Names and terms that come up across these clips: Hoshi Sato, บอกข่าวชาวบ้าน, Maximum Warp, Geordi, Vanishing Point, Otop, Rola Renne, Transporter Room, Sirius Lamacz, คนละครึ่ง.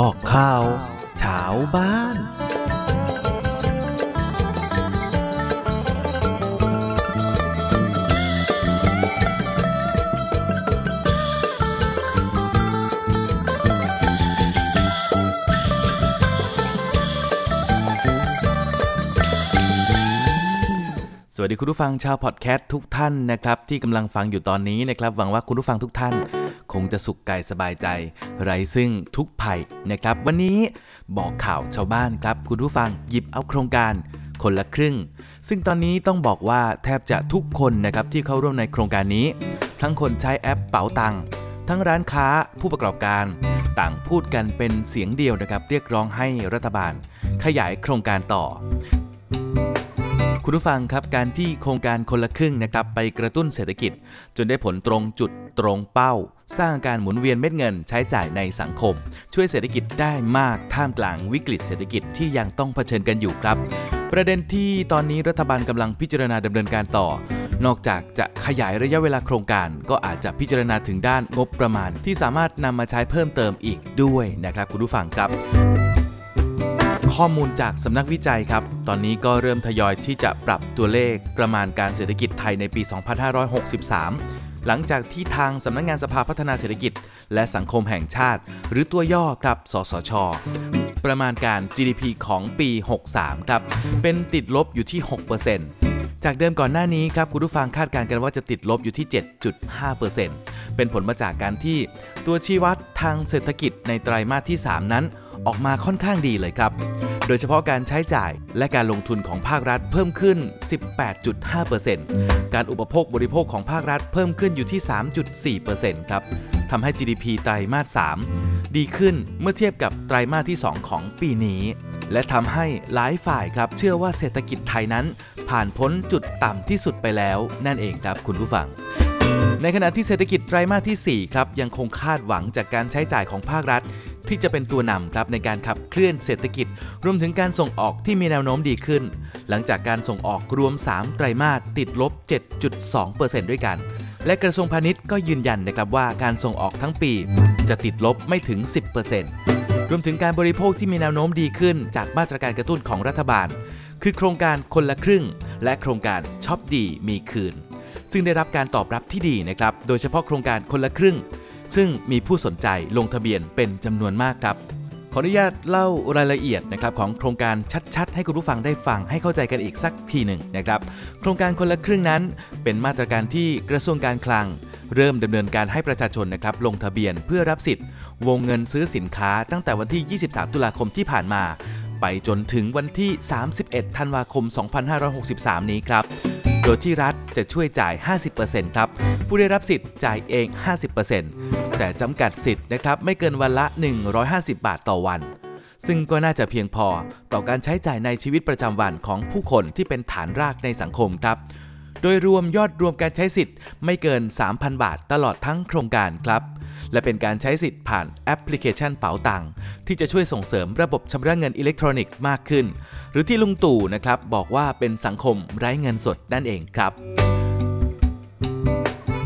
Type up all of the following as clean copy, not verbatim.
บอกข่าวชาวบ้านสวัสดีคุณผู้ฟังชาวพอดแคสต์ทุกท่านนะครับที่กำลังฟังอยู่ตอนนี้นะครับหวังว่าคุณผู้ฟังทุกท่านคงจะสุขกายสบายใจไร้ซึ่งทุกภัยนะครับวันนี้บอกข่าวชาวบ้านครับคุณผู้ฟังหยิบเอาโครงการคนละครึ่งซึ่งตอนนี้ต้องบอกว่าแทบจะทุกคนนะครับที่เข้าร่วมในโครงการนี้ทั้งคนใช้แอปเป๋าตังทั้งร้านค้าผู้ประกอบการต่างพูดกันเป็นเสียงเดียวนะครับเรียกร้องให้รัฐบาลขยายโครงการต่อคุณผู้ฟังครับการที่โครงการคนละครึ่งนะครับไปกระตุ้นเศรษฐกิจจนได้ผลตรงจุดตรงเป้าสร้างการหมุนเวียนเม็ดเงินใช้จ่ายในสังคมช่วยเศรษฐกิจได้มากท่ามกลางวิกฤตเศรษฐกิจที่ยังต้องเผชิญกันอยู่ครับประเด็นที่ตอนนี้รัฐบาลกำลังพิจารณาดำเนินการต่อนอกจากจะขยายระยะเวลาโครงการก็อาจจะพิจารณาถึงด้านงบประมาณที่สามารถนำมาใช้เพิ่มเติมอีกด้วยนะครับคุณผู้ฟังครับข้อมูลจากสำนักวิจัยครับตอนนี้ก็เริ่มทยอยที่จะปรับตัวเลขประมาณการเศรษฐกิจไทยในปี 2563 หลังจากที่ทางสำนักงานสภาพัฒนาเศรษฐกิจและสังคมแห่งชาติหรือตัวย่อครับสสช.ประมาณการ GDP ของปี 63 ครับเป็นติดลบอยู่ที่ 6% จากเดิมก่อนหน้านี้ครับคุณผู้ฟังคาดการณ์กันว่าจะติดลบอยู่ที่ 7.5% เป็นผลมาจากการที่ตัวชี้วัดทางเศรษฐกิจในไตรมาสที่ 3 นั้นออกมาค่อนข้างดีเลยครับโดยเฉพาะการใช้จ่ายและการลงทุนของภาครัฐเพิ่มขึ้น 18.5% การอุปโภคบริโภคของภาครัฐเพิ่มขึ้นอยู่ที่ 3.4% ครับทำให้ GDP ไตรมาส 3 ดีขึ้นเมื่อเทียบกับไตรมาสที่ 2 ของปีนี้และทำให้หลายฝ่ายครับเชื่อว่าเศรษฐกิจไทยนั้นผ่านพ้นจุดต่ำที่สุดไปแล้วนั่นเองครับคุณผู้ฟังในขณะที่เศรษฐกิจไตรมาสที่ 4 ครับยังคงคาดหวังจากการใช้จ่ายของภาครัฐที่จะเป็นตัวนำครับในการขับเคลื่อนเศรษฐกิจรวมถึงการส่งออกที่มีแนวโน้มดีขึ้นหลังจากการส่งออกรวม3ไตรมาสติดลบ 7.2% ด้วยกันและกระทรวงพาณิชย์ก็ยืนยันนะครับว่าการส่งออกทั้งปีจะติดลบไม่ถึง 10% รวมถึงการบริโภคที่มีแนวโน้มดีขึ้นจากมาตรการกระตุ้นของรัฐบาลคือโครงการคนละครึ่งและโครงการช็อปดีมีคืนซึ่งได้รับการตอบรับที่ดีนะครับโดยเฉพาะโครงการคนละครึ่งซึ่งมีผู้สนใจลงทะเบียนเป็นจำนวนมากครับขออนุญาตเล่ารายละเอียดนะครับของโครงการชัดๆให้คุณผู้ฟังได้ฟังให้เข้าใจกันอีกสักทีหนึ่งนะครับโครงการคนละครึ่งนั้นเป็นมาตรการที่กระทรวงการคลังเริ่มดำเนินการให้ประชาชนนะครับลงทะเบียนเพื่อรับสิทธิ์วงเงินซื้อสินค้าตั้งแต่วันที่23ตุลาคมที่ผ่านมาไปจนถึงวันที่31ธันวาคม2563นี้ครับโดยที่รัฐจะช่วยจ่าย 50% ครับผู้ได้รับสิทธิ์จ่ายเอง 50% แต่จำกัดสิทธิ์นะครับไม่เกินวันละ150บาทต่อวันซึ่งก็น่าจะเพียงพอต่อการใช้จ่ายในชีวิตประจำวันของผู้คนที่เป็นฐานรากในสังคมครับโดยรวมยอดรวมการใช้สิทธิ์ไม่เกิน 3,000 บาทตลอดทั้งโครงการครับและเป็นการใช้สิทธิ์ผ่านแอปพลิเคชันเป๋าตังที่จะช่วยส่งเสริมระบบชำระเงินอิเล็กทรอนิกส์มากขึ้นหรือที่ลุงตู่นะครับบอกว่าเป็นสังคมไร้เงินสดนั่นเองครับ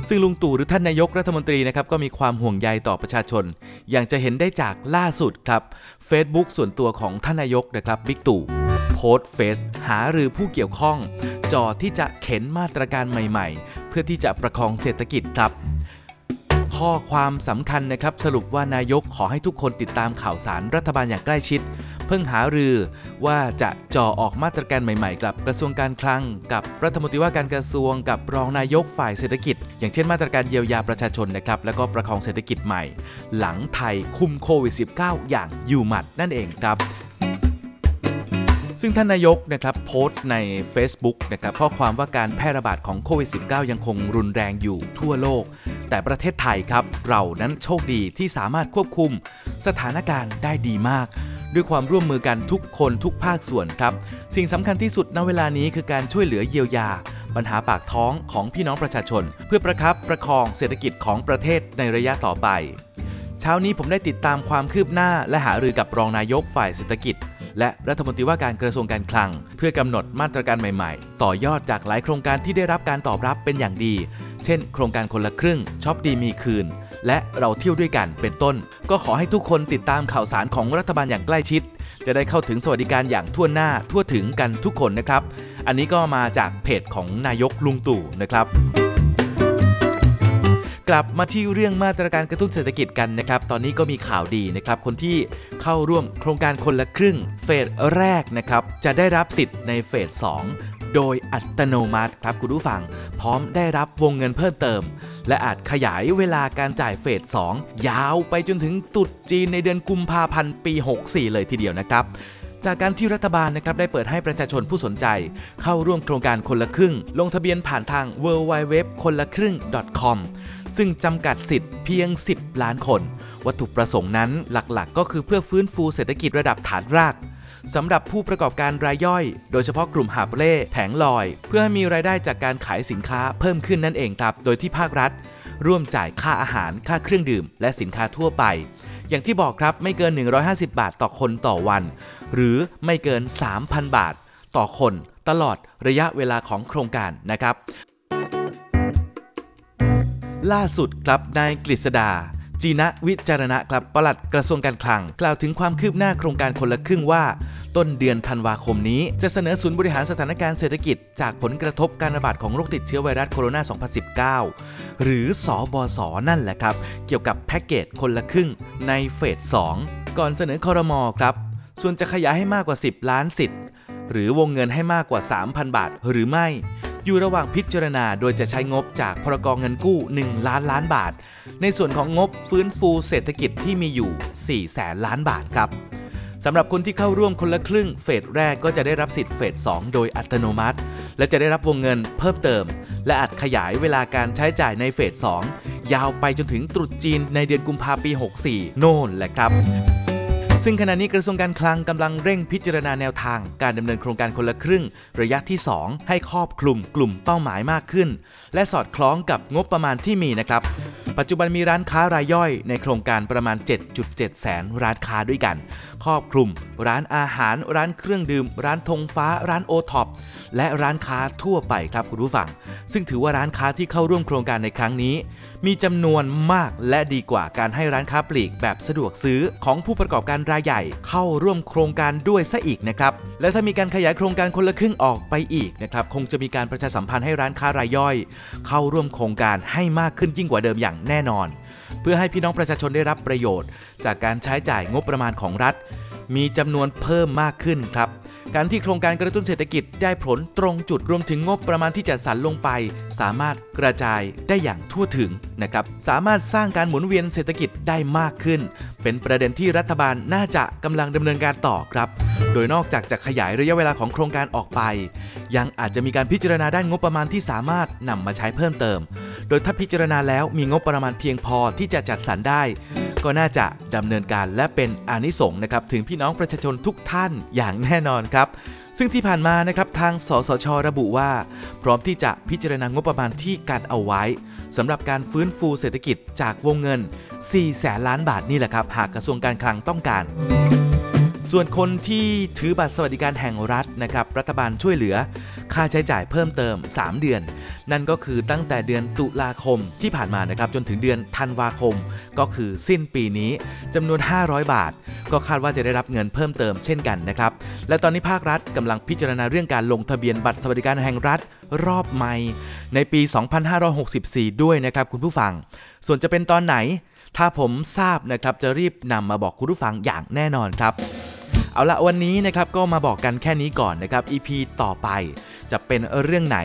ซึ่งลุงตู่หรือท่านนายกรัฐมนตรีนะครับก็มีความห่วงใยต่อประชาชนอย่างจะเห็นได้จากล่าสุดครับ Facebook ส่วนตัวของท่านนายกนะครับบิ๊กตู่โพสต์เฟซหารือผู้เกี่ยวข้องจ่อที่จะเข็นมาตรการใหม่ๆเพื่อที่จะประคองเศรษฐกิจครับข้อความสำคัญนะครับสรุปว่านายกขอให้ทุกคนติดตามข่าวสารรัฐบาลอย่างใกล้ชิดเพิ่งหารือว่าจะจ่อออกมาตรการใหม่ๆกับกระทรวงการคลังกับรัฐมนตรีว่าการกระทรวงกับรองนายกฝ่ายเศรษฐกิจอย่างเช่นมาตรการเยียวยาประชาชนนะครับแล้วก็ประคองเศรษฐกิจใหม่หลังไทยคุมโควิด -19 อย่างอยู่หมัดนั่นเองครับซึ่งท่านนายกนะครับโพสต์ใน Facebook นะครับข้อความว่าการแพร่ระบาดของโควิด -19 ยังคงรุนแรงอยู่ทั่วโลกแต่ประเทศไทยครับเรานั้นโชคดีที่สามารถควบคุมสถานการณ์ได้ดีมากด้วยความร่วมมือกันทุกคนทุกภาคส่วนครับสิ่งสำคัญที่สุดณเวลานี้คือการช่วยเหลือเยียวยาปัญหาปากท้องของพี่น้องประชาชนเพื่อประคับประคองเศรษฐกิจของประเทศในระยะต่อไปเช้านี้ผมได้ติดตามความคืบหน้าและหารือกับรองนายกฝ่ายเศรษฐกิจและรัฐมนตรีว่าการกระทรวงการคลังเพื่อกำหนดมาตรการใหม่ๆต่อยอดจากหลายโครงการที่ได้รับการตอบรับเป็นอย่างดีเช่นโครงการคนละครึ่งช็อปดีมีคืน และเราเที่ยวด้วยกันเป็นต้นก็ขอให้ทุกคนติดตามข่าวสารของรัฐบาลอย่างใกล้ชิดจะได้เข้าถึงสวัสดิการอย่างทั่วหน้าทั่วถึงกันทุกคนนะครับอันนี้ก็มาจากเพจของนายกลุงตู่นะครับกลับมาที่เรื่องมาตรการกระตุ้นเศรษฐกิจกันนะครับตอนนี้ก็มีข่าวดีนะครับคนที่เข้าร่วมโครงการคนละครึ่งเฟสแรกนะครับจะได้รับสิทธิ์ในเฟส2โดยอัตโนมัติครับคุณผู้ฟังพร้อมได้รับวงเงินเพิ่มเติมและอาจขยายเวลาการจ่ายเฟส2ยาวไปจนถึงตรุษจีนในเดือนกุมภาพันธ์ปี64เลยทีเดียวนะครับจากการที่รัฐบาลนะครับได้เปิดให้ประชาชนผู้สนใจเข้าร่วมโครงการคนละครึ่งลงทะเบียนผ่านทาง www.konlakryng.com ซึ่งจำกัดสิทธิ์เพียง10ล้านคนวัตถุประสงค์นั้นหลักๆก็คือเพื่อฟื้นฟูเศรษฐกิจระดับฐานรากสำหรับผู้ประกอบการรายย่อยโดยเฉพาะกลุ่มหาบเล่แผงลอยเพื่อให้มีรายได้จากการขายสินค้าเพิ่มขึ้นนั่นเองครับโดยที่ภาครัฐร่วมจ่ายค่าอาหารค่าเครื่องดื่มและสินค้าทั่วไปอย่างที่บอกครับไม่เกิน150บาทต่อคนต่อวันหรือไม่เกิน 3,000 บาทต่อคนตลอดระยะเวลาของโครงการนะครับล่าสุดครับนายกฤษดาจีนะวิจารณะครับปลัดกระทรวงการคลังกล่าวถึงความคืบหน้าโครงการคนละครึ่งว่าต้นเดือนธันวาคมนี้จะเสนอศูนย์บริหารสถานการณ์เศรษฐกิจจากผลกระทบการระบาดของโรคติดเชื้อไวรัสโคโรนา2019หรือสบสนั่นแหละครับเกี่ยวกับแพ็กเกจคนละครึ่งในเฟส2ก่อนเสนอครม.ครับส่วนจะขยายให้มากกว่า10ล้านสิทธิ์หรือวงเงินให้มากกว่า 3,000 บาทหรือไม่อยู่ระหว่างพิจารณาโดยจะใช้งบจากพรก.เงินกู้1ล้านล้านบาทในส่วนของงบฟื้นฟูเศรษฐกิจที่มีอยู่4แสนล้านบาทครับสำหรับคนที่เข้าร่วมคนละครึ่งเฟสแรกก็จะได้รับสิทธิ์เฟส2โดยอัตโนมัติและจะได้รับวงเงินเพิ่มเติมและอาจขยายเวลาการใช้จ่ายในเฟส2ยาวไปจนถึงตรุษจีนในเดือนกุมภาพันธ์ปี64โน่นแหละครับซึ่งขณะนี้กระทรวงการคลังกำลังเร่งพิจารณาแนวทางการดำเนินโครงการคนละครึ่งระยะที่2ให้ครอบคลุมกลุ่มเป้าหมายมากขึ้นและสอดคล้องกับงบประมาณที่มีนะครับปัจจุบันมีร้านค้ารายย่อยในโครงการประมาณ 7.7 แสนร้านค้าด้วยกันครอบคลุมร้านอาหารร้านเครื่องดื่มร้านธงฟ้าร้าน Otop และร้านค้าทั่วไปครับคุณผู้ฟังซึ่งถือว่าร้านค้าที่เข้าร่วมโครงการในครั้งนี้มีจำนวนมากและดีกว่าการให้ร้านค้าปลีกแบบสะดวกซื้อของผู้ประกอบการรายใหญ่เข้าร่วมโครงการด้วยซะอีกนะครับและถ้ามีการขยายโครงการคนละครึ่งออกไปอีกนะครับคงจะมีการประชาสัมพันธ์ให้ร้านค้ารายย่อยเข้าร่วมโครงการให้มากขึ้นยิ่งกว่าเดิมอย่างแน่นอนเพื่อให้พี่น้องประชาชนได้รับประโยชน์จากการใช้จ่ายงบประมาณของรัฐมีจำนวนเพิ่มมากขึ้นครับการที่โครงการกระตุ้นเศรษฐกิจได้ผลตรงจุดรวมถึงงบประมาณที่จัดสรรลงไปสามารถกระจายได้อย่างทั่วถึงนะครับสามารถสร้างการหมุนเวียนเศรษฐกิจได้มากขึ้นเป็นประเด็นที่รัฐบาลน่าจะกำลังดำเนินการต่อครับโดยนอกจากจะขยายระยะเวลาของโครงการออกไปยังอาจจะมีการพิจารณาด้านงบประมาณที่สามารถนำมาใช้เพิ่มเติมโดยถ้าพิจารณาแล้วมีงบประมาณเพียงพอที่จะจัดสรรได้ก็น่าจะดำเนินการและเป็นอานิสงส์นะครับถึงพี่น้องประชาชนทุกท่านอย่างแน่นอนครับซึ่งที่ผ่านมานะครับทางสสช.ระบุว่าพร้อมที่จะพิจารณางบประมาณที่กัดเอาไว้สำหรับการฟื้นฟูเศรษฐกิจจากวงเงิน4แสนล้านบาทนี่แหละครับหากกระทรวงการคลังต้องการส่วนคนที่ถือบัตรสวัสดิการแห่งรัฐนะครับรัฐบาลช่วยเหลือค่าใช้จ่ายเพิ่มเติม3เดือนนั่นก็คือตั้งแต่เดือนตุลาคมที่ผ่านมานะครับจนถึงเดือนธันวาคมก็คือสิ้นปีนี้จำนวน500บาทก็คาดว่าจะได้รับเงินเพิ่มเติมเช่นกันนะครับและตอนนี้ภาครัฐกำลังพิจารณาเรื่องการลงทะเบียนบัตรสวัสดิการแห่งรัฐรอบใหม่ในปี2564ด้วยนะครับคุณผู้ฟังส่วนจะเป็นตอนไหนถ้าผมทราบนะครับจะรีบนำมาบอกคุณผู้ฟังอย่างแน่นอนครับเอาละวันนี้นะครับก็มาบอกกันแค่นี้ก่อนนะครับ EP ต่อไปจะเป็นเรื่องไหน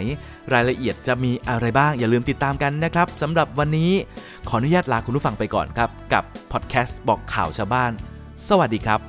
รายละเอียดจะมีอะไรบ้างอย่าลืมติดตามกันนะครับสำหรับวันนี้ขออนุญาตลาคุณผู้ฟังไปก่อนครับกับพอดแคสต์บอกข่าวชาวบ้านสวัสดีครับ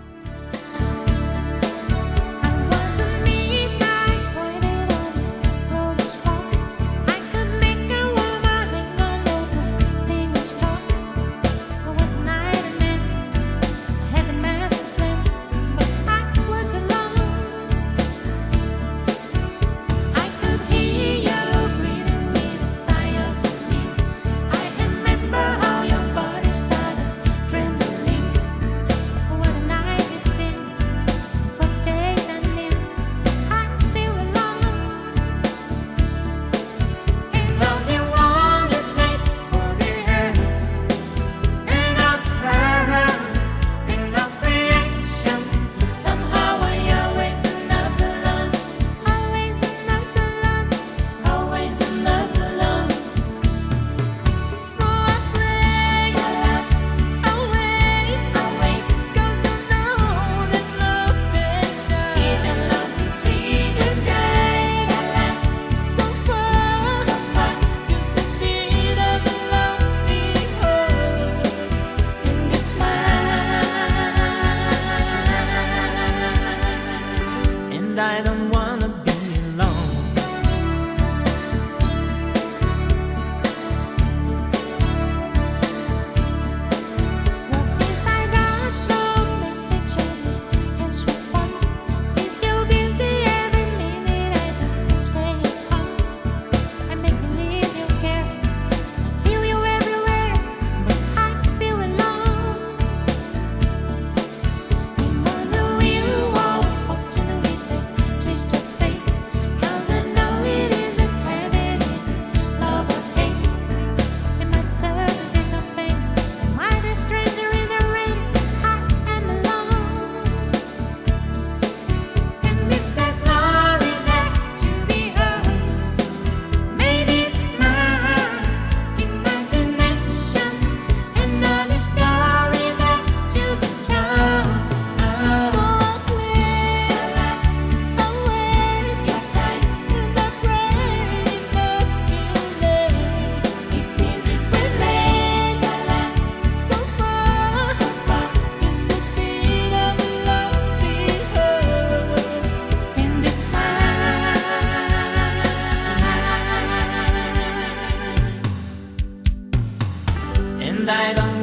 ได้ต้อง